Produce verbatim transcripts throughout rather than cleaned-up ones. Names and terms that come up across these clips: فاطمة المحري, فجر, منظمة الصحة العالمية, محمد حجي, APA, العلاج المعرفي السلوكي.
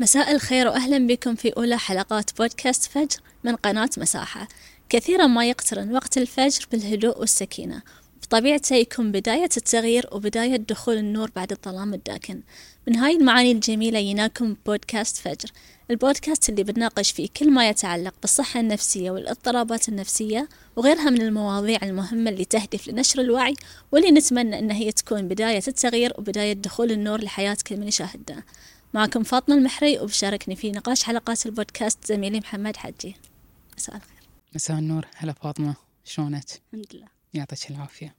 مساء الخير وأهلا بكم في أولى حلقات بودكاست فجر من قناة مساحة. كثيرا ما يقترن وقت الفجر بالهدوء والسكينة، بطبيعته يكون بداية التغيير وبداية دخول النور بعد الظلام الداكن. من هاي المعاني الجميلة يناكم بودكاست فجر، البودكاست اللي بنناقش فيه كل ما يتعلق بالصحة النفسية والاضطرابات النفسية وغيرها من المواضيع المهمة اللي تهدف لنشر الوعي، واللي نتمنى أن هي تكون بداية التغيير وبداية دخول النور لحياة كل من يشاهدنا. معكم فاطمة المحري، وبشاركني في نقاش حلقات البودكاست زميلي محمد حجي. مساء الخير. مساء النور. هلا فاطمة، شلونك؟ الحمد لله، يعطيك العافية.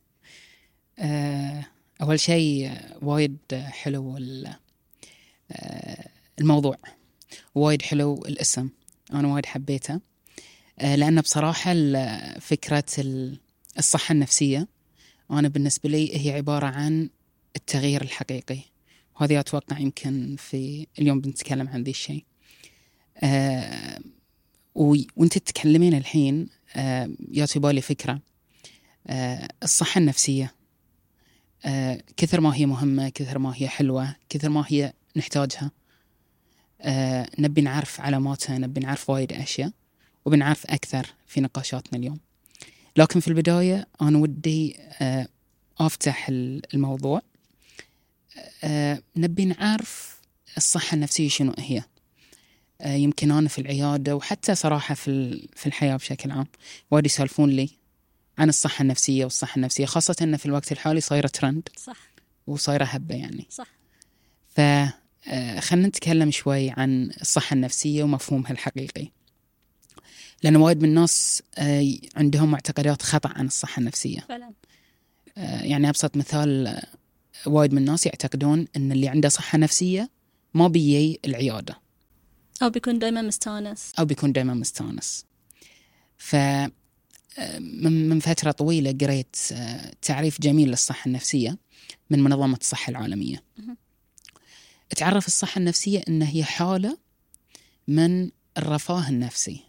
أه أول شيء وايد حلو الموضوع، وايد حلو الاسم، أنا وايد حبيته لأن بصراحة فكرة الصحة النفسية أنا بالنسبة لي هي عبارة عن التغيير الحقيقي، وهذه أتوقع يمكن في اليوم بنتكلم عن ذي الشيء. أه وانت تتكلمين الحين أه جات في بالي فكرة، أه الصحة النفسية أه كثر ما هي مهمة، كثر ما هي حلوة، كثر ما هي نحتاجها. أه نبي نعرف علاماتها، نبي نعرف وايد أشياء وبنعرف أكثر في نقاشاتنا اليوم. لكن في البداية أنا ودي أه أفتح الموضوع. أه نبي نعرف الصحة النفسية شنو هي. أه يمكن أنا في العيادة وحتى صراحة في في الحياة بشكل عام وايد يسالفون لي عن الصحة النفسية والصحة النفسية، خاصة أن في الوقت الحالي صايرة ترند، صح، وصايرة هبة يعني، صح. فخلنا نتكلم شوي عن الصحة النفسية ومفهومها الحقيقي، لأن وايد من الناس عندهم معتقدات خطأ عن الصحة النفسية فعلا. يعني أبسط مثال، وايد من الناس يعتقدون أن اللي عنده صحة نفسية ما بيجي العيادة، أو بيكون دايما مستانس أو بيكون دايما مستانس ف من فترة طويلة قريت تعريف جميل للصحة النفسية من منظمة الصحة العالمية. تعرف الصحة النفسية أنها هي حالة من الرفاه النفسي.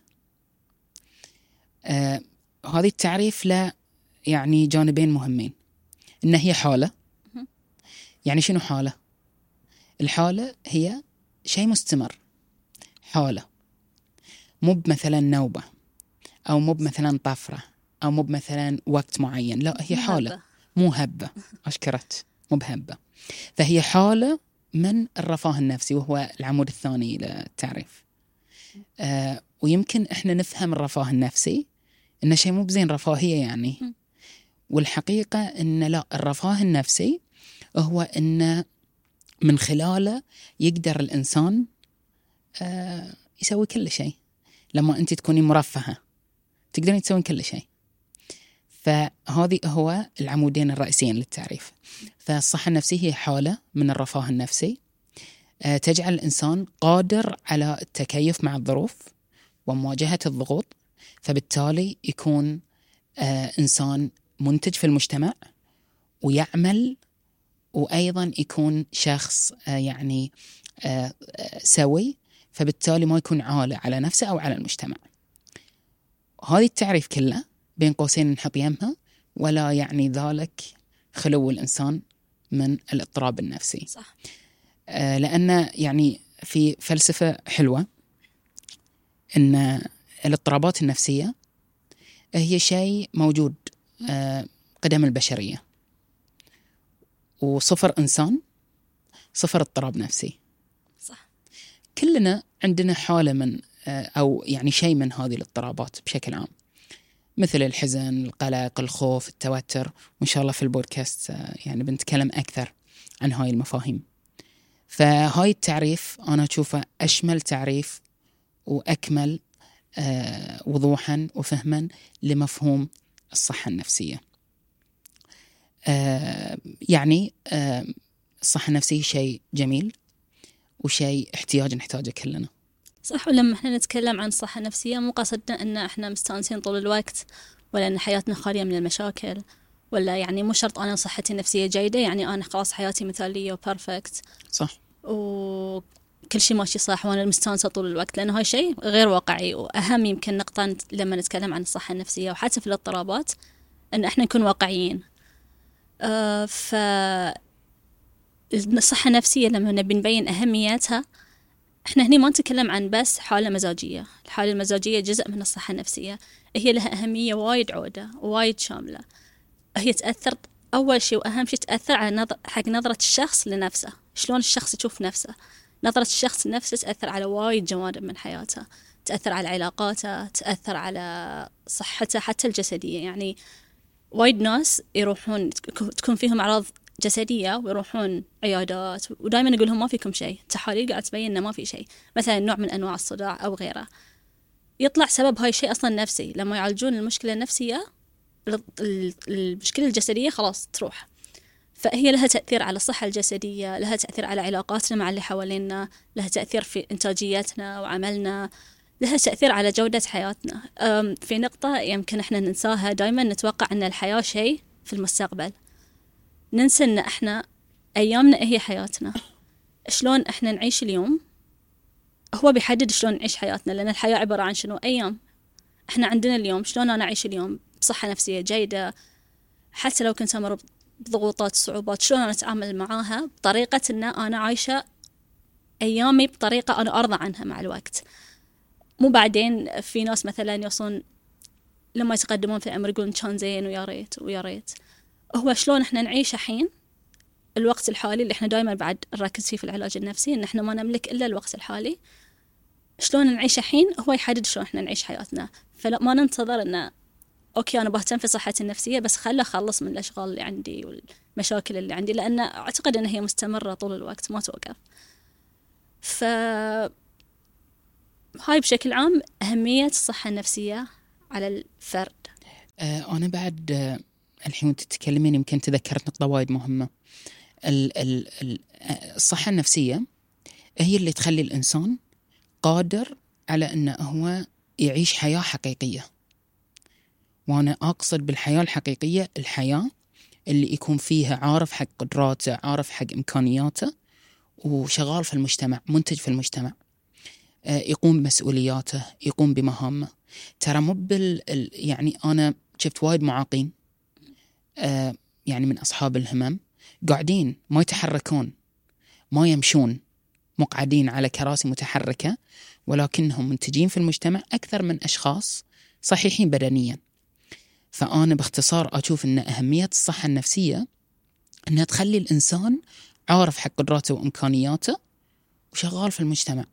آه هذه التعريف لا يعني جانبين مهمين، أنها هي حالة. يعني شنو حالة؟ الحالة هي شيء مستمر، حالة مو بمثلا نوبة أو مو بمثلاً طفرة أو مو بمثلاً وقت معين، لا هي حالة مو هبة. أشكرت، مو بهبة. فهي حالة من الرفاه النفسي، وهو العمود الثاني للتعريف. آه ويمكن إحنا نفهم الرفاه النفسي إنه شيء مو بزين، رفاهية يعني، والحقيقة إن لا، الرفاه النفسي هو إنه من خلاله يقدر الإنسان آه يسوي كل شيء. لما أنت تكوني مرفهة تقدرين تسوين كل شيء. فهذه هو العمودين الرئيسيين للتعريف. فالصحة النفسية هي حالة من الرفاه النفسي تجعل الإنسان قادر على التكيف مع الظروف ومواجهة الضغوط، فبالتالي يكون إنسان منتج في المجتمع ويعمل، وأيضا يكون شخص يعني سوي، فبالتالي ما يكون عالة على نفسه أو على المجتمع. هذه التعريف كله بين قوسين نحط يمها، ولا يعني ذلك خلو الإنسان من الاضطراب النفسي، صح. آه لأن يعني في فلسفة حلوة أن الاضطرابات النفسية هي شيء موجود آه قدم البشرية، وصفر إنسان صفر اضطراب نفسي، صح. كلنا عندنا حالة من أو يعني شيء من هذه الاضطرابات بشكل عام، مثل الحزن، القلق، الخوف، التوتر، وإن شاء الله في البودكاست يعني بنتكلم أكثر عن هاي المفاهيم. فهاي التعريف أنا أشوفه أشمل تعريف وأكمل آه وضوحا وفهما لمفهوم الصحة النفسية. آه يعني آه الصحة النفسية شيء جميل وشيء احتياج نحتاجه كلنا، صح. ولما احنا نتكلم عن صحة نفسية مو قصدنا ان احنا مستانسين طول الوقت، ولا ان حياتنا خالية من المشاكل، ولا يعني مو شرط انا صحتي النفسية جيدة يعني انا خلاص حياتي مثالية وبرفكت، صح، وكل شيء ماشي صح وانا مستانسة طول الوقت، لانه هاي شيء غير واقعي. واهم يمكن نقطة لما نتكلم عن الصحة النفسية وحتى في الاضطرابات ان احنا نكون واقعيين. اه ف الصحة النفسية لما نبي نبين اهميتها احنا هنا ما نتكلم عن بس حالة مزاجية. الحالة المزاجية جزء من الصحة النفسية، هي لها أهمية وايد عودة وايد شاملة. هي تأثر أول شيء وأهم شيء تأثر على نظر حق نظرة الشخص لنفسه، شلون الشخص يشوف نفسه. نظرة الشخص لنفسه تأثر على وايد جوانب من حياته، تأثر على علاقاته، تأثر على صحته حتى الجسدية. يعني وايد ناس يروحون تكون فيهم أعراض جسدية ويروحون عيادات ودائما يقول لهم ما فيكم شيء، التحاليل قاعد تبين إنه ما في شيء، مثلا نوع من أنواع الصداع أو غيره. يطلع سبب هاي الشيء أصلا نفسي. لما يعالجون المشكلة النفسية المشكلة الجسدية خلاص تروح. فهي لها تأثير على الصحة الجسدية، لها تأثير على علاقاتنا مع اللي حوالينا، لها تأثير في إنتاجيتنا وعملنا، لها تأثير على جودة حياتنا. في نقطة يمكن إحنا ننساها دائما، نتوقع أن الحياة شيء في المستقبل، ننسى أن إحنا أيامنا هي حياتنا. شلون إحنا نعيش اليوم هو بيحدد شلون نعيش حياتنا، لأن الحياة عبارة عن شنو أيام. إحنا عندنا اليوم، شلون أنا أعيش اليوم بصحة نفسية جيدة حتى لو كنت أمر بضغوطات صعوبات، شلون أنا أتعامل معاها بطريقة أن أنا عايشة أيامي بطريقة أنا أرضى عنها مع الوقت. مو بعدين في ناس مثلا يوصلون لما يتقدمون في العمر يقولون كان زين ويا ريت ويا ريت. هو شلون احنا نعيش الحين الوقت الحالي اللي احنا دائما بعد نركز فيه في العلاج النفسي، ان احنا ما نملك الا الوقت الحالي. شلون نعيش الحين هو يحدد شلون احنا نعيش حياتنا. فلا ما ننتظر ان اوكي انا بهتم في صحتي النفسيه بس خلي اخلص من الاشغال اللي عندي والمشاكل اللي عندي، لان اعتقد ان هي مستمره طول الوقت ما توقف. ف هاي بشكل عام اهميه الصحه النفسيه على الفرد. آه انا بعد آه الحين تتكلمين يمكن تذكرت نقطة وايد مهمة. الصحة النفسية هي اللي تخلي الإنسان قادر على أنه هو يعيش حياة حقيقية. وأنا أقصد بالحياة الحقيقية الحياة اللي يكون فيها عارف حق قدراته، عارف حق إمكانياته، وشغال في المجتمع، منتج في المجتمع، يقوم بمسؤولياته، يقوم بمهامه. ترى مو بال يعني أنا شفت وايد معاقين آه يعني من أصحاب الهمم قاعدين ما يتحركون، ما يمشون، مقعدين على كراسي متحركة، ولكنهم منتجين في المجتمع أكثر من أشخاص صحيحين بدنيا. فأنا باختصار أشوف أن أهمية الصحة النفسية أنها تخلي الإنسان عارف حق قدراته وإمكانياته وشغال في المجتمع،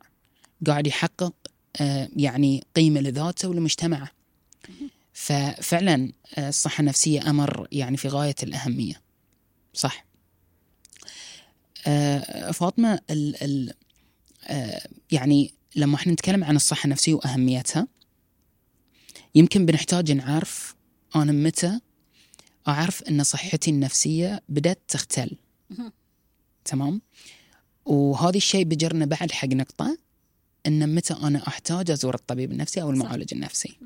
قاعد يحقق آه يعني قيمة لذاته ولمجتمعه. ففعلا الصحة النفسية أمر يعني في غاية الأهمية. صح فاطمة، ال ال يعني لما احنا نتكلم عن الصحة النفسية وأهميتها يمكن بنحتاج نعرف أنا متى أعرف أن صحتي النفسية بدأت تختل. تمام، وهذا الشيء بجرنا بعد حق نقطة أن متى أنا أحتاج أزور الطبيب النفسي أو المعالج النفسي.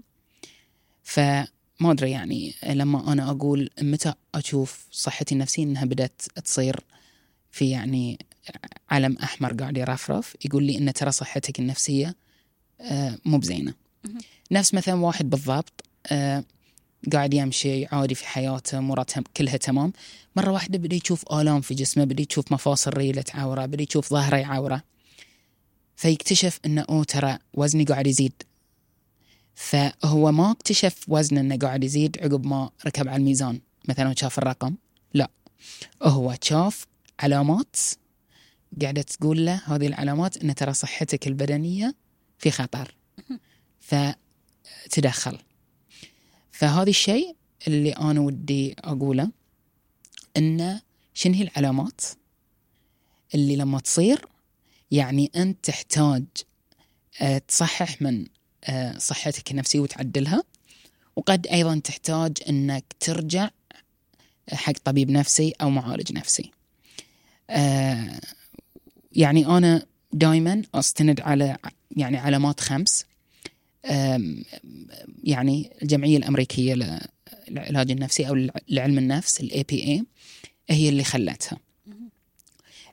فما أدري يعني لما أنا أقول متى أشوف صحتي النفسية إنها بدأت تصير في يعني علم أحمر قاعد يرفرف يقول لي إن ترى صحتك النفسية مو بزينة. نفس مثلا واحد بالضبط قاعد يمشي عادي في حياته، مرات كلها تمام، مرة واحدة بدي يشوف آلام في جسمه، بدي يشوف مفاصل ريلة عورة، بدي يشوف ظهره عورة، فيكتشف إنه أوه ترى وزني قاعد يزيد. فهو ما اكتشف وزنه انه قاعد يزيد عقب ما ركب على الميزان مثلا وشاف الرقم، لا، هو شاف علامات قاعدة تقول له هذه العلامات ان ترى صحتك البدنية في خطر فتدخل. فهذا الشيء اللي انا ودي اقوله، ان شنو هي العلامات اللي لما تصير يعني انت تحتاج تصحح من صحتك النفسية وتعدلها، وقد أيضا تحتاج أنك ترجع حق طبيب نفسي أو معالج نفسي. آه يعني أنا دائما أستند على يعني علامات خمس. آه يعني الجمعية الأمريكية للعلاج النفسي أو لعلم النفس ال إيه بي إيه هي اللي خلتها.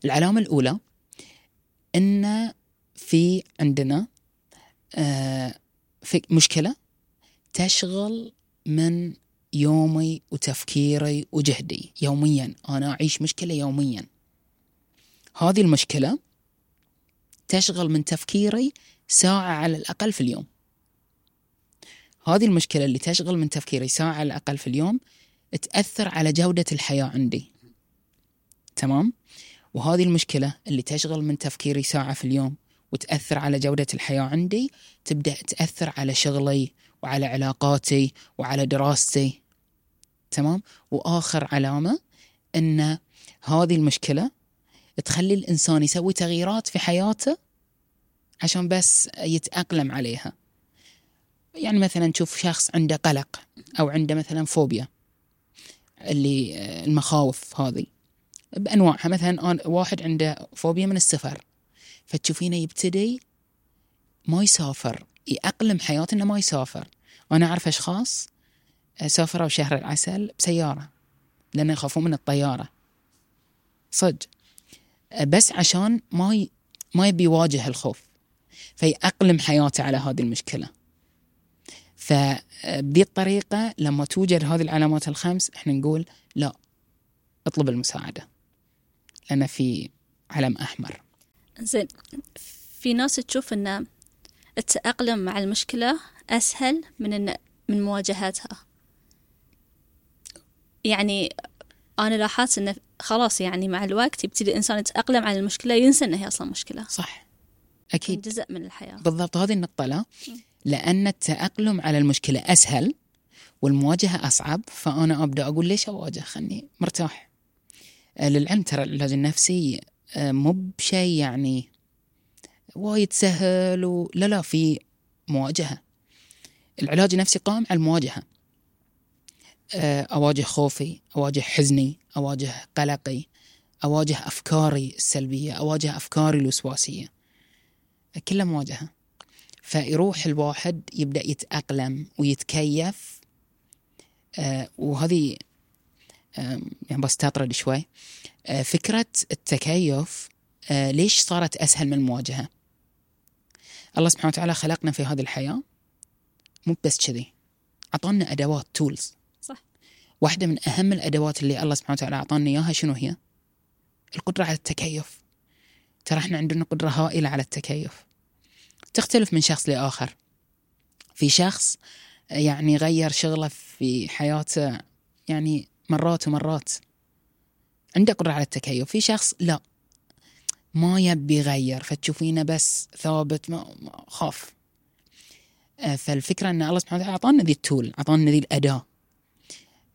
العلامة الأولى أن في عندنا آه في مشكلة تشغل من يومي وتفكيري وجهدي يوميا. أنا أعيش مشكلة يوميا، هذه المشكلة تشغل من تفكيري ساعة على الأقل في اليوم. هذه المشكلة اللي تشغل من تفكيري ساعة على الأقل في اليوم تأثر على جودة الحياة عندي، تمام؟ وهذه المشكلة اللي تشغل من تفكيري ساعة في اليوم وتأثر على جودة الحياة عندي تبدأ تأثر على شغلي وعلى علاقاتي وعلى دراستي، تمام؟ وآخر علامة أن هذه المشكلة تخلي الإنسان يسوي تغييرات في حياته عشان بس يتأقلم عليها. يعني مثلا تشوف شخص عنده قلق أو عنده مثلا فوبيا، اللي المخاوف هذه بأنواعها. مثلا واحد عنده فوبيا من السفر، فتشوفينه يبتدي ما يسافر، يأقلم حياته إنه ما يسافر. أنا أعرف أشخاص سافروا شهر العسل بسيارة لأنه يخافوا من الطيارة صدق، بس عشان ما ي... ما يبي يواجه الخوف، فيأقلم حياته على هذه المشكلة. فبدي الطريقة لما توجد هذه العلامات الخمس إحنا نقول لا، اطلب المساعدة لأن في علم أحمر. زين، في ناس تشوف إن التأقلم مع المشكلة أسهل من من مواجهتها. يعني أنا لاحظت إن خلاص يعني مع الوقت يبتدي الإنسان يتأقلم على المشكلة، ينسى إن هي أصلا مشكلة. صح، أكيد، جزء من الحياة. بالضبط، هذه النقطة. لا، لأن التأقلم على المشكلة أسهل والمواجهة أصعب، فأنا أبدأ أقول ليش أواجه، خلني مرتاح. للعلم ترى العلاج النفسي مو بشيء يعني وايد سهل و... لا لا في مواجهة. العلاج النفسي قام على المواجهة. أواجه خوفي، أواجه حزني، أواجه قلقي، أواجه أفكاري السلبية، أواجه أفكاري الوسواسية، كلها مواجهة. فيروح الواحد يبدأ يتأقلم ويتكيف. أه وهذه أه يعني بس تطرد شوي أه فكرة التكيف. أه ليش صارت أسهل من المواجهة؟ الله سبحانه وتعالى خلقنا في هذه الحياة مو بس كذي، أعطانا أدوات، تولز. صح. واحدة من أهم الأدوات اللي الله سبحانه وتعالى أعطانا إياها شنو هي؟ القدرة على التكيف. ترى إحنا عندنا قدرة هائلة على التكيف، تختلف من شخص لآخر. في شخص يعني غير شغله في حياته يعني مرات ومرات، عنده قدرة على التكيف. في شخص لا، ما يبي يغير، فتشوفينه بس ثابت، ما خاف. فالفكرة أن الله سبحانه وتعالى أعطانا ذي التول، أعطانا ذي الأداة،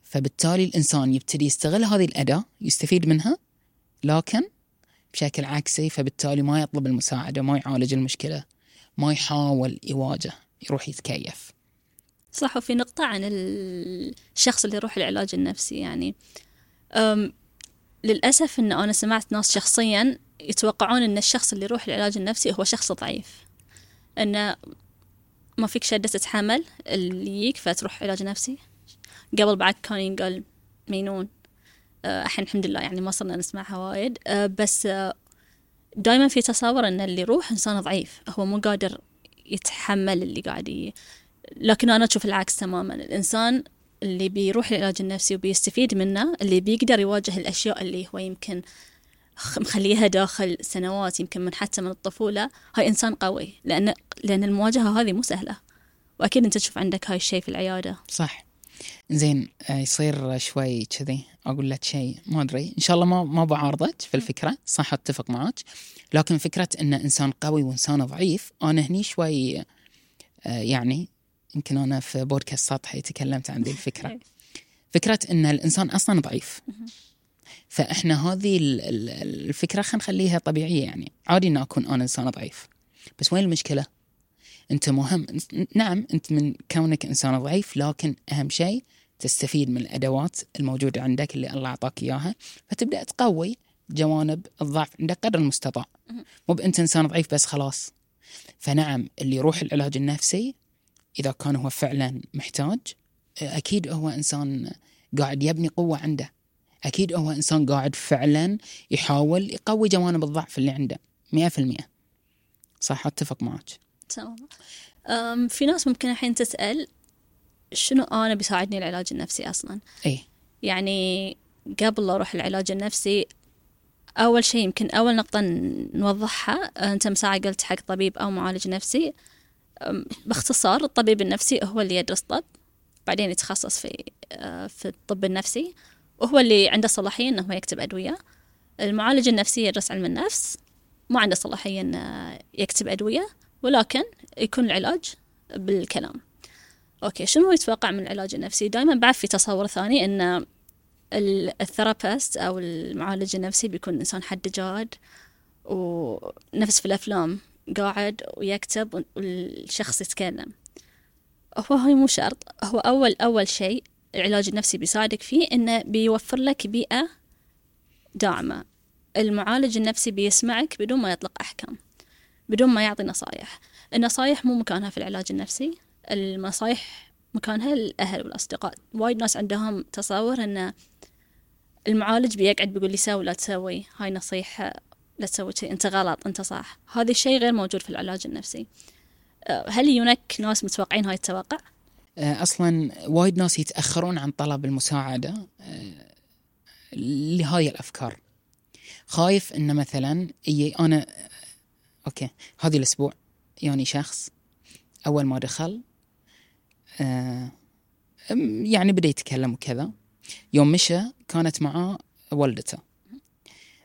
فبالتالي الإنسان يبتدي يستغل هذه الأداة، يستفيد منها لكن بشكل عكسي. فبالتالي ما يطلب المساعدة، ما يعالج المشكلة، ما يحاول يواجه، يروح يتكيف. صح. وفي نقطة عن الشخص اللي يروح العلاج النفسي، يعني للأسف إن أنا سمعت ناس شخصيا يتوقعون إن الشخص اللي يروح العلاج النفسي هو شخص ضعيف، إنه ما فيك شدة تتحمل اللي يك فتروح علاج نفسي. قبل بعد كان ينقال مينون، الحين الحمد لله يعني ما صرنا نسمعها وايد، بس دايما في تصور ان اللي يروح انسان ضعيف، هو مو قادر يتحمل اللي قاعد. لكن انا اشوف العكس تماما، الانسان اللي بيروح العلاج النفسي وبيستفيد منه اللي بيقدر يواجه الاشياء اللي هو يمكن مخليها داخل سنوات، يمكن من حتى من الطفولة. هاي انسان قوي، لان لان المواجهة هذه مو سهلة، واكيد انت تشوف عندك هاي الشيء في العيادة. صح. زين، يصير شوي كذي أقول لك شيء، ما أدري إن شاء الله ما ما بعارضك في الفكرة، صح، أتفق معك. لكن فكرة إن إنسان قوي وإنسان ضعيف، أنا هني شوي يعني يمكن أنا في بودكاست سطحي تكلمت عن ذي الفكرة، فكرة إن الإنسان أصلا ضعيف. فإحنا هذه الفكرة خلينا نخليها طبيعية، يعني عادي إن أكون أنا إنسان ضعيف. بس وين المشكلة؟ أنت مهم، نعم أنت من كونك إنسان ضعيف، لكن أهم شيء تستفيد من الأدوات الموجودة عندك اللي الله أعطاك إياها، فتبدأ تقوي جوانب الضعف عندك قدر المستطاع. مو بأنت إنسان ضعيف بس خلاص. فنعم اللي يروح العلاج النفسي إذا كان هو فعلا محتاج، أكيد هو إنسان قاعد يبني قوة عنده، أكيد هو إنسان قاعد فعلا يحاول يقوي جوانب الضعف اللي عنده مئة بالمئة. صح، أتفق معك. تمام. في ناس ممكن الحين تسأل شنو أنا بيساعدني العلاج النفسي أصلا؟ أي يعني قبل أروح العلاج النفسي أول شيء يمكن أول نقطة نوضحها، أنت مساعي قلت حق طبيب أو معالج نفسي، باختصار الطبيب النفسي هو اللي يدرس طب بعدين يتخصص في في الطب النفسي، وهو اللي عنده صلاحية أنه يكتب أدوية. المعالج النفسي يدرس علم النفس، ما عنده صلاحية أنه يكتب أدوية، ولكن يكون العلاج بالكلام. أوكي، شنو يتوقع من العلاج النفسي؟ دائما بعد في تصور ثاني أن الثيرابيست أو المعالج النفسي بيكون إنسان حد جاد ونفس في الأفلام قاعد ويكتب والشخص يتكلم. هو هو مو شرط. هو أول أول شيء العلاج النفسي بيساعدك فيه إنه بيوفر لك بيئة داعمة. المعالج النفسي بيسمعك بدون ما يطلق أحكام، بدون ما يعطي نصايح. النصايح مو مكانها في العلاج النفسي، النصايح مكانها الأهل والأصدقاء. وايد ناس عندهم تصور إن المعالج بيقعد بيقول لي سوي لا تسوي، هاي نصيحة، لا تسوي شيء، أنت غلط، أنت صح. هذا الشيء غير موجود في العلاج النفسي. هل هناك ناس متوقعين هاي التوقع؟ أصلاً وايد ناس يتأخرون عن طلب المساعدة لهاي الأفكار، خايف إن مثلاً أنا أوكي هذه الأسبوع يعني شخص أول ما دخل يعني بدأ يتكلم وكذا، يوم مشى كانت معاه والدته،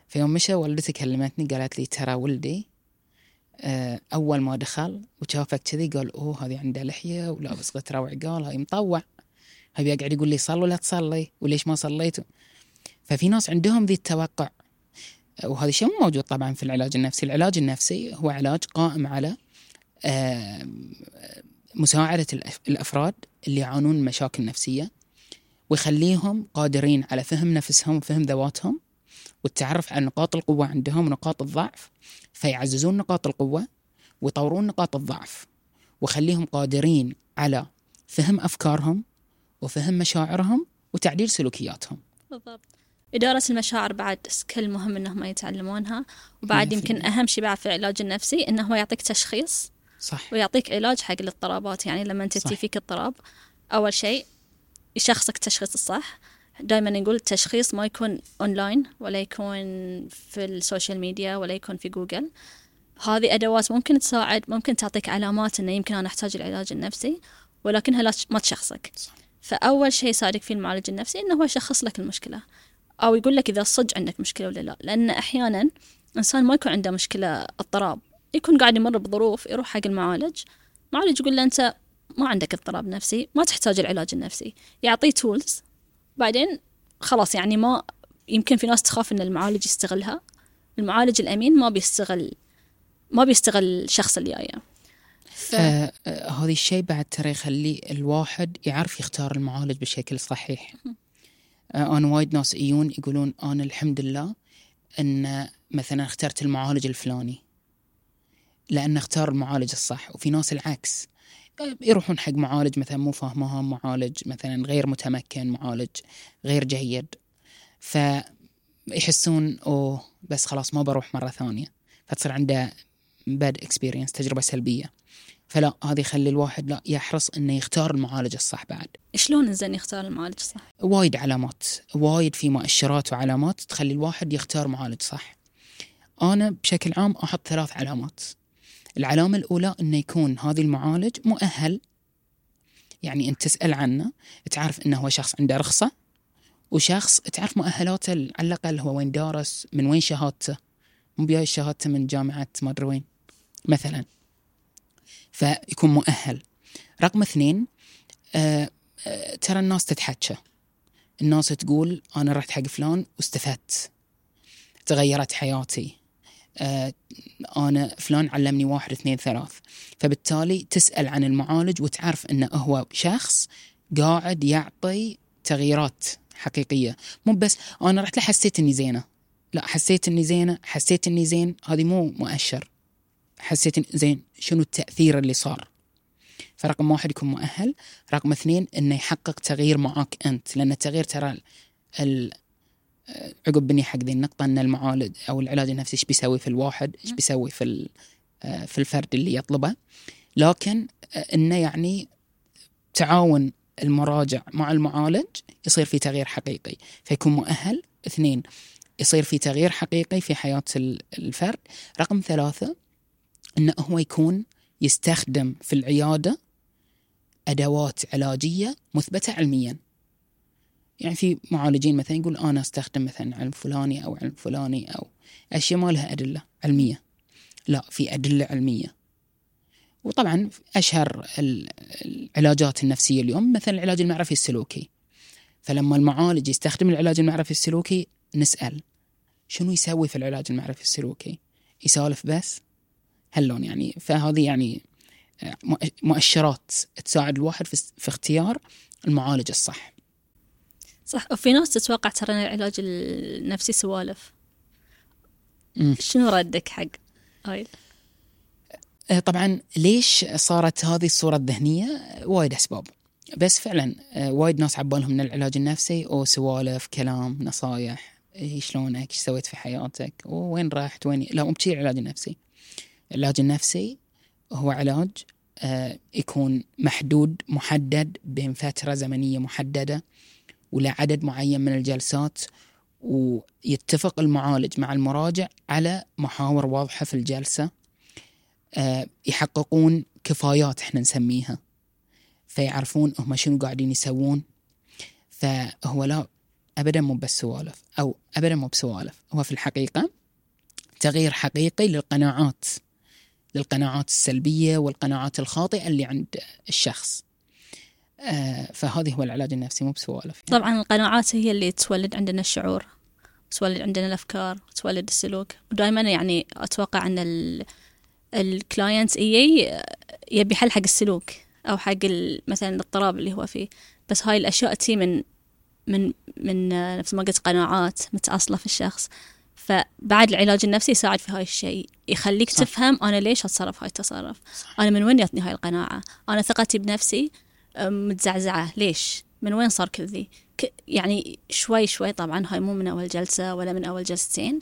في يوم مشى والدته كلمتني قالت لي ترى ولدي أول ما دخل وشافك كذي قال أوه هذه عنده لحية ولابس غترة وعقال، هاي مطوع، هاي بيقعد يقول لي صلوا لا تصلي وليش ما صليتوا. ففي ناس عندهم ذي التوقع، وهذا الشيء مو موجود طبعا في العلاج النفسي. العلاج النفسي هو علاج قائم على مساعدة الأفراد اللي يعانون من مشاكل نفسية ويخليهم قادرين على فهم نفسهم وفهم ذواتهم والتعرف على نقاط القوة عندهم ونقاط الضعف، فيعززون نقاط القوة ويطورون نقاط الضعف، ويخليهم قادرين على فهم أفكارهم وفهم مشاعرهم وتعديل سلوكياتهم. بالضبط. إدارة المشاعر بعد سكيل مهم إنهم يتعلمونها. وبعد يمكن أهم شيء بعد في العلاج النفسي إنه هو يعطيك تشخيص، صح، ويعطيك علاج حق الاضطرابات. يعني لما أنت تجي فيك اضطراب أول شيء يشخصك التشخيص الصح. دائما نقول التشخيص ما يكون أونلاين ولا يكون في السوشيال ميديا ولا يكون في جوجل. هذه أدوات ممكن تساعد، ممكن تعطيك علامات إنه يمكن أنا أحتاج العلاج النفسي، ولكنها لا ما تشخصك. فأول شيء يساعدك فيه المعالج النفسي إنه هو يشخص لك المشكلة أو يقول لك إذا صدق عندك مشكلة ولا لا. لأن أحيانا إنسان ما يكون عنده مشكلة اضطراب، يكون قاعد يمر بظروف، يروح حق المعالج، معالج يقول له أنت ما عندك اضطراب نفسي، ما تحتاج العلاج النفسي، يعطيه تولز. بعدين خلاص يعني ما يمكن في ناس تخاف إن المعالج يستغلها. المعالج الأمين ما بيستغل ما بيستغل الشخص اللي جايه. ف... آه آه هذا الشيء بعد ترى يخلي الواحد يعرف يختار المعالج بشكل صحيح. آه أنا وايد ناس يجون يقولون أنا الحمد لله إن مثلا اخترت المعالج الفلاني لأن اختار المعالج الصح. وفي ناس العكس يروحون حق معالج مثلا مو فاهمها، معالج مثلا غير متمكن، معالج غير جيد، فيحسون أو بس خلاص ما بروح مرة ثانية، فتصير عنده bad experience، تجربة سلبية. فلا، هذا يخلي الواحد لا يحرص إنه يختار المعالج الصح. بعد شلون إنزين يختار المعالج الصح؟ وايد علامات، وايد في مؤشرات وعلامات تخلي الواحد يختار معالج صح. أنا بشكل عام أحط ثلاث علامات. العلامة الأولى أنه يكون هذا المعالج مؤهل، يعني أنت تسأل عنه تعرف أنه هو شخص عنده رخصة، وشخص تعرف مؤهلاته على الأقل هو وين دارس، من وين شهادته، مو بياي شهادته من جامعة ما أدري وين مثلا، فيكون مؤهل. رقم اثنين، آه آه ترى الناس تتحكى، الناس تقول أنا رحت حق فلان واستفدت، تغيرت حياتي، آه أنا فلان علمني واحد اثنين ثلاث. فبالتالي تسأل عن المعالج وتعرف أنه هو شخص قاعد يعطي تغييرات حقيقية، مو بس أنا رحت لحسيت أني زينة، لا حسيت أني زينة، حسيت أني زين، هذه مو مؤشر. حسيت أني زين، شنو التأثير اللي صار؟ فرقم واحد يكون مؤهل. رقم اثنين أنه يحقق تغيير معاك أنت، لأن التغيير ترى ال عقب بني حق ذي النقطة أن المعالج أو العلاج النفسي إيش بيسوي في الواحد، إيش بيسوي في في الفرد اللي يطلبه، لكن إنه يعني تعاون المراجع مع المعالج يصير في تغيير حقيقي. فيكون مؤهل. اثنين، يصير في تغيير حقيقي في حياة الفرد. رقم ثلاثة، أنه هو يكون يستخدم في العيادة أدوات علاجية مثبتة علمياً. يعني في معالجين مثلا يقول أنا استخدم مثلا علم فلاني أو علم فلاني أو أشياء ما لها أدلة علمية. لا، في أدلة علمية. وطبعا أشهر العلاجات النفسية اليوم مثلا العلاج المعرفي السلوكي. فلما المعالج يستخدم العلاج المعرفي السلوكي نسأل شنو يسوي في العلاج المعرفي السلوكي؟ يسالف بس؟ هلون يعني. فهذه يعني مؤشرات تساعد الواحد في اختيار المعالج الصح. صح. وفي ناس تتوقع ترى العلاج النفسي سوالف. م. شنو ردك حق هاي؟ طبعا ليش صارت هذه الصورة الذهنية؟ وايد أسباب، بس فعلا وايد ناس عبالهم من العلاج النفسي أو سوالف، كلام، نصايح، شلونك، ايش سويت في حياتك، وين راحت، وين. لا، مو بشي العلاج النفسي. العلاج النفسي هو علاج يكون محدود محدد بين فترة زمنية محددة ولا عدد معين من الجلسات، ويتفق المعالج مع المراجع على محاور واضحة في الجلسة. يحققون كفايات احنا نسميها، فيعرفون هم شنو قاعدين يسوون. فهو لا أبدا مو بس سوالف، أو أبدا مو بسوالف، هو في الحقيقة تغيير حقيقي للقناعات للقناعات السلبية والقناعات الخاطئة اللي عند الشخص. فهذه هو العلاج النفسي، مو بسوالف. يعني طبعا القناعات هي اللي تولد عندنا الشعور، تولد عندنا الأفكار، تولد السلوك. ودائما يعني أتوقع أن الكلاينت إيه يبي حل حق السلوك أو حق مثلا الاضطراب اللي هو فيه، بس هاي الأشياء تي من من من نفس ما قلت قناعات متأصلة في الشخص. فبعد العلاج النفسي يساعد في هاي الشيء، يخليك صح. تفهم أنا ليش أتصرف هاي التصرف، صح. أنا من وين يطني هاي القناعة، أنا ثقتي بنفسي متزعزعة ليش، من وين صار كذي. يعني شوي شوي، طبعا هاي مو من أول جلسة ولا من أول جلستين.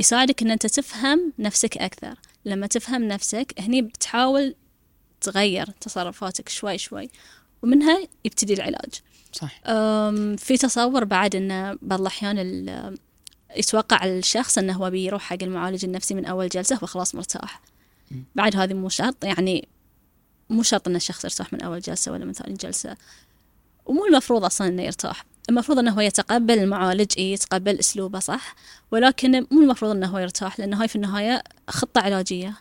يساعدك أن أنت تفهم نفسك أكثر. لما تفهم نفسك هني بتحاول تغير تصرفاتك شوي شوي، ومنها يبتدي العلاج. صح. في تصور بعد أن بعض الأحيان يتوقع الشخص أنه هو بيروح حق المعالج النفسي من أول جلسة وخلاص مرتاح. م. بعد هذه مو شرط، يعني مو شرط أن الشخص يرتاح من أول جلسة ولا من ثاني جلسة، ومو المفروض أصلا أنه يرتاح. المفروض أنه هو يتقبل المعالج، إيه يتقبل أسلوبه صح، ولكن مو المفروض أنه هو يرتاح، لأنه هاي في النهاية خطة علاجية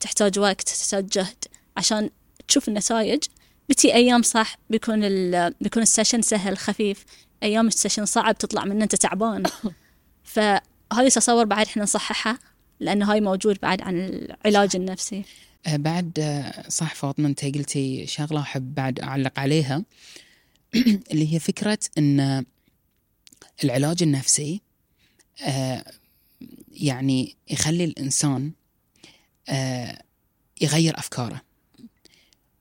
تحتاج وقت، تحتاج جهد عشان تشوف النتائج. بتي أيام صح بيكون ال بيكون السيشن سهل خفيف، أيام السيشن صعب تطلع منه أنت تعبان. فهذه تصور بعد إحنا نصححها، لأنه هاي موجود بعد عن العلاج النفسي. بعد صح فاطمة، أنت قلتي شغلة أحب بعد أعلق عليها، اللي هي فكرة أن العلاج النفسي يعني يخلي الإنسان يغير أفكاره.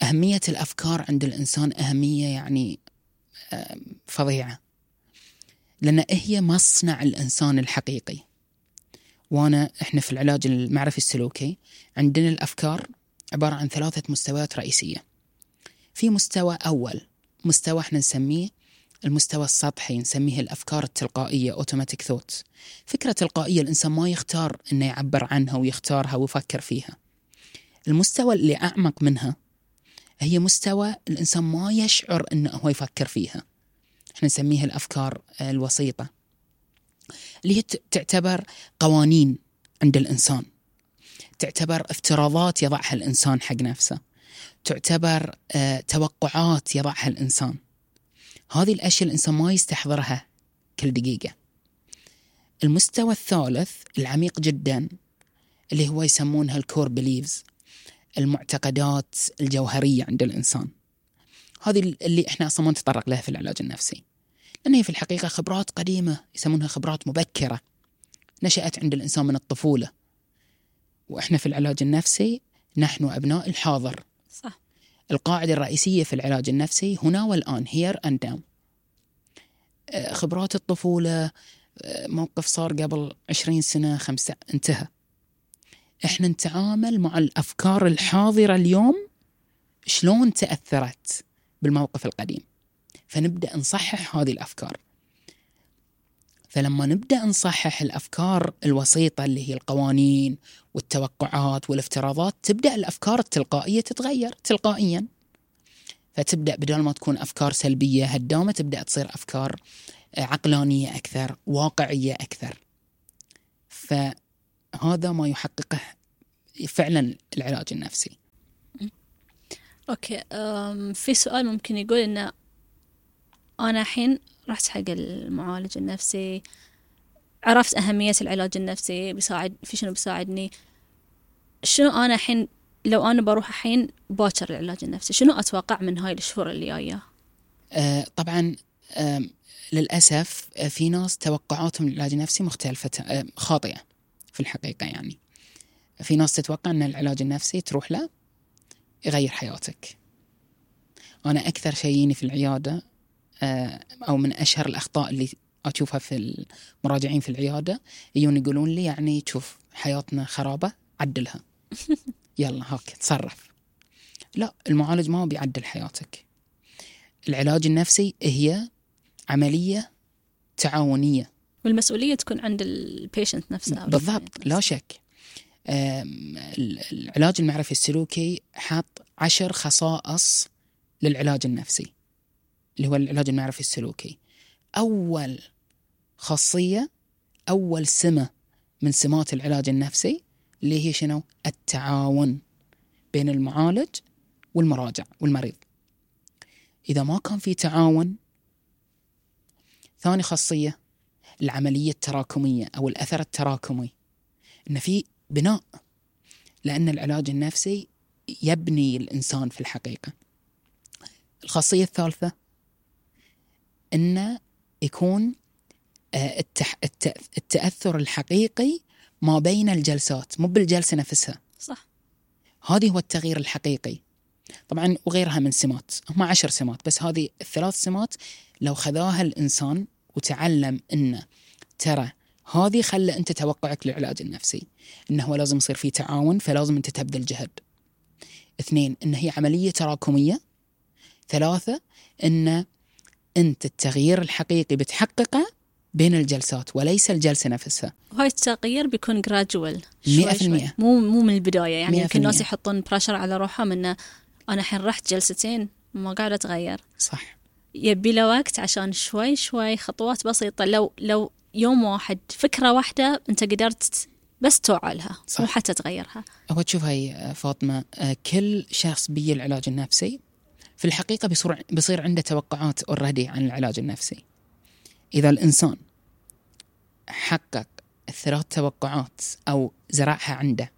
أهمية الأفكار عند الإنسان أهمية يعني فظيعة، لأن هي مصنع الإنسان الحقيقي. وأنا إحنا في العلاج المعرفي السلوكي عندنا الأفكار عبارة عن ثلاثة مستويات رئيسية. في مستوى أول، مستوى احنا نسميه المستوى السطحي، نسميه الأفكار التلقائية automatic thoughts، فكرة تلقائية الإنسان ما يختار أنه يعبر عنها ويختارها ويفكر فيها. المستوى اللي أعمق منها هي مستوى الإنسان ما يشعر أنه هو يفكر فيها، احنا نسميها الأفكار الوسيطة، اللي هي تعتبر قوانين عند الإنسان، تعتبر افتراضات يضعها الإنسان حق نفسه، تعتبر توقعات يضعها الإنسان. هذه الأشياء الإنسان ما يستحضرها كل دقيقة. المستوى الثالث العميق جدا، اللي هو يسمونها الكور بليفز، المعتقدات الجوهرية عند الإنسان. هذه اللي إحنا أصلا ما نتطرق لها في العلاج النفسي، لأنها في الحقيقة خبرات قديمة، يسمونها خبرات مبكرة، نشأت عند الإنسان من الطفولة. وإحنا في العلاج النفسي نحن أبناء الحاضر. صح. القاعدة الرئيسية في العلاج النفسي هنا والآن، here and now. خبرات الطفولة، موقف صار قبل عشرين سنة، خمسة، انتهى. احنا نتعامل مع الأفكار الحاضرة اليوم شلون تأثرت بالموقف القديم، فنبدأ نصحح هذه الأفكار. فلما نبدأ نصحح الأفكار الوسيطة اللي هي القوانين والتوقعات والافتراضات، تبدأ الأفكار التلقائية تتغير تلقائيا، فتبدأ بدل ما تكون أفكار سلبية هدامة تبدأ تصير أفكار عقلانية أكثر، واقعية أكثر. فهذا ما يحققه فعلا العلاج النفسي. أوكي، في سؤال ممكن يقول إن أنا الحين رحت حق المعالج النفسي، عرفت أهمية العلاج النفسي، بيساعد في شنو، بيساعدني شنو، أنا الحين لو أنا بروح الحين باكر العلاج النفسي، شنو أتوقع من هاي الشهور اللي جاية؟ آه طبعا آه للأسف في ناس توقعاتهم العلاج النفسي مختلفة، آه خاطئة في الحقيقة. يعني في ناس تتوقع أن العلاج النفسي تروح له يغير حياتك. أنا أكثر شيء في العيادة أو من أشهر الأخطاء اللي أشوفها في المراجعين في العيادة، يجون يقولون لي يعني تشوف حياتنا خرابة عدلها، يلا هاك تصرف. لا، المعالج ما هو بيعدل حياتك. العلاج النفسي هي عملية تعاونية، والمسؤولية تكون عند البيشنت نفسها. بالضبط، لا شك. العلاج المعرفي السلوكي حاط عشر خصائص للعلاج النفسي اللي هو العلاج المعرفي السلوكي. أول خاصية، أول سمة من سمات العلاج النفسي اللي هي شنو؟ التعاون بين المعالج والمراجع والمريض. إذا ما كان في تعاون. ثاني خاصية، العملية التراكمية أو الأثر التراكمي، إن في بناء، لأن العلاج النفسي يبني الإنسان في الحقيقة. الخاصية الثالثة، أن يكون التأثر الحقيقي ما بين الجلسات، مو بالجلسة نفسها. صح، هذه هو التغيير الحقيقي. طبعا وغيرها من سمات، هم عشر سمات، بس هذه الثلاث سمات لو خذاها الإنسان وتعلم أنه ترى هذه خلى أنت توقعك للعلاج النفسي أنه هو لازم يصير فيه تعاون، فلازم أنت تبذل جهد. اثنين، أن هي عملية تراكمية. ثلاثة، أن أنت التغيير الحقيقي بتحققه بين الجلسات وليس الجلسة نفسها. وهاي التغيير بيكون gradual، مئة في المئة، مو مو من البداية. يعني يمكن الناس يحطون براشر على روحهم إنه أنا حين رحت جلستين ما قاعدة أتغير. صح، يبي له وقت عشان شوي شوي، خطوات بسيطة. لو لو يوم واحد، فكرة واحدة أنت قدرت بس توعلها وحتى تغيرها. هو تشوف هاي فاطمة، كل شخص بي العلاج النفسي في الحقيقة بيصير بيصير عنده توقعات أوريدي عن العلاج النفسي. إذا الإنسان حقق الثلاث توقعات أو زرعها عنده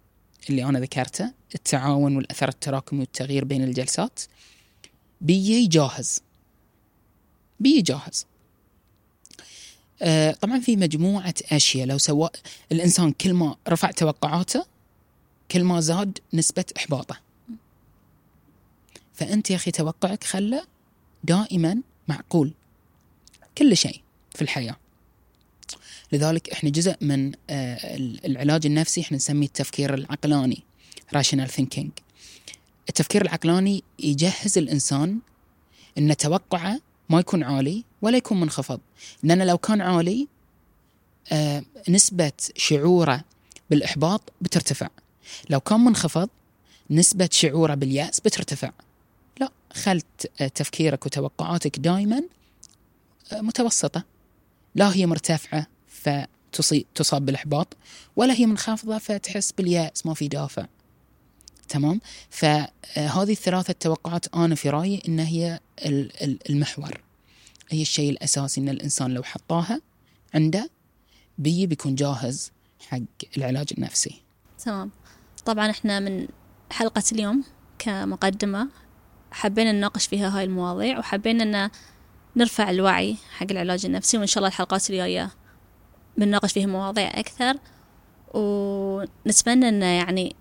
اللي أنا ذكرته، التعاون والأثر التراكمي والتغيير بين الجلسات، بيجي جاهز بيجي جاهز. آه طبعا في مجموعة أشياء لو سوى الإنسان، كل ما رفع توقعاته كل ما زاد نسبة إحباطه. فأنت يا أخي توقعك خلى دائما معقول كل شيء في الحياة. لذلك إحنا جزء من العلاج النفسي إحنا نسميه التفكير العقلاني، rational thinking. التفكير العقلاني يجهز الإنسان إن توقعه ما يكون عالي ولا يكون منخفض، لأن لو كان عالي نسبة شعوره بالإحباط بترتفع، لو كان منخفض نسبة شعوره باليأس بترتفع. لا، خلت تفكيرك وتوقعاتك دائما متوسطة، لا هي مرتفعة فتصاب بالإحباط، ولا هي منخفضة فتحس باليأس ما في دافع. تمام؟ فهذه الثلاثة التوقعات أنا في رأيي إن هي المحور، هي الشيء الأساسي، إن الإنسان لو حطاها عنده بي بيكون جاهز حق العلاج النفسي. تمام. طبعا إحنا من حلقة اليوم كمقدمة حبينا نناقش فيها هاي المواضيع، وحبينا أن نرفع الوعي حق العلاج النفسي، وإن شاء الله الحلقات الجاية بنناقش فيها مواضيع أكثر. ونتمنى أن يعني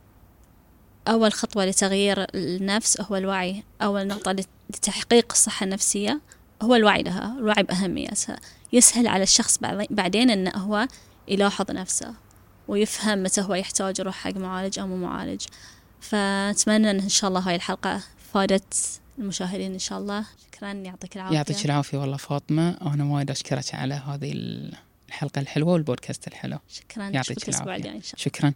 أول خطوة لتغيير النفس هو الوعي، أول نقطة لتحقيق الصحة النفسية هو الوعي لها، الوعي بأهميتها. يسهل على الشخص بعدين أنه هو يلاحظ نفسه ويفهم متى هو يحتاج يروح حق معالج أو مو معالج. فأتمنى إن شاء الله هاي الحلقة فادت المشاهدين إن شاء الله. شكرا، يعطيك العافية. يعطيك العافية والله فاطمة، أنا وايد أشكرك على هذه الحلقة الحلوة والبودكاست الحلو. شكرا. يعطيك العافية. شكرا.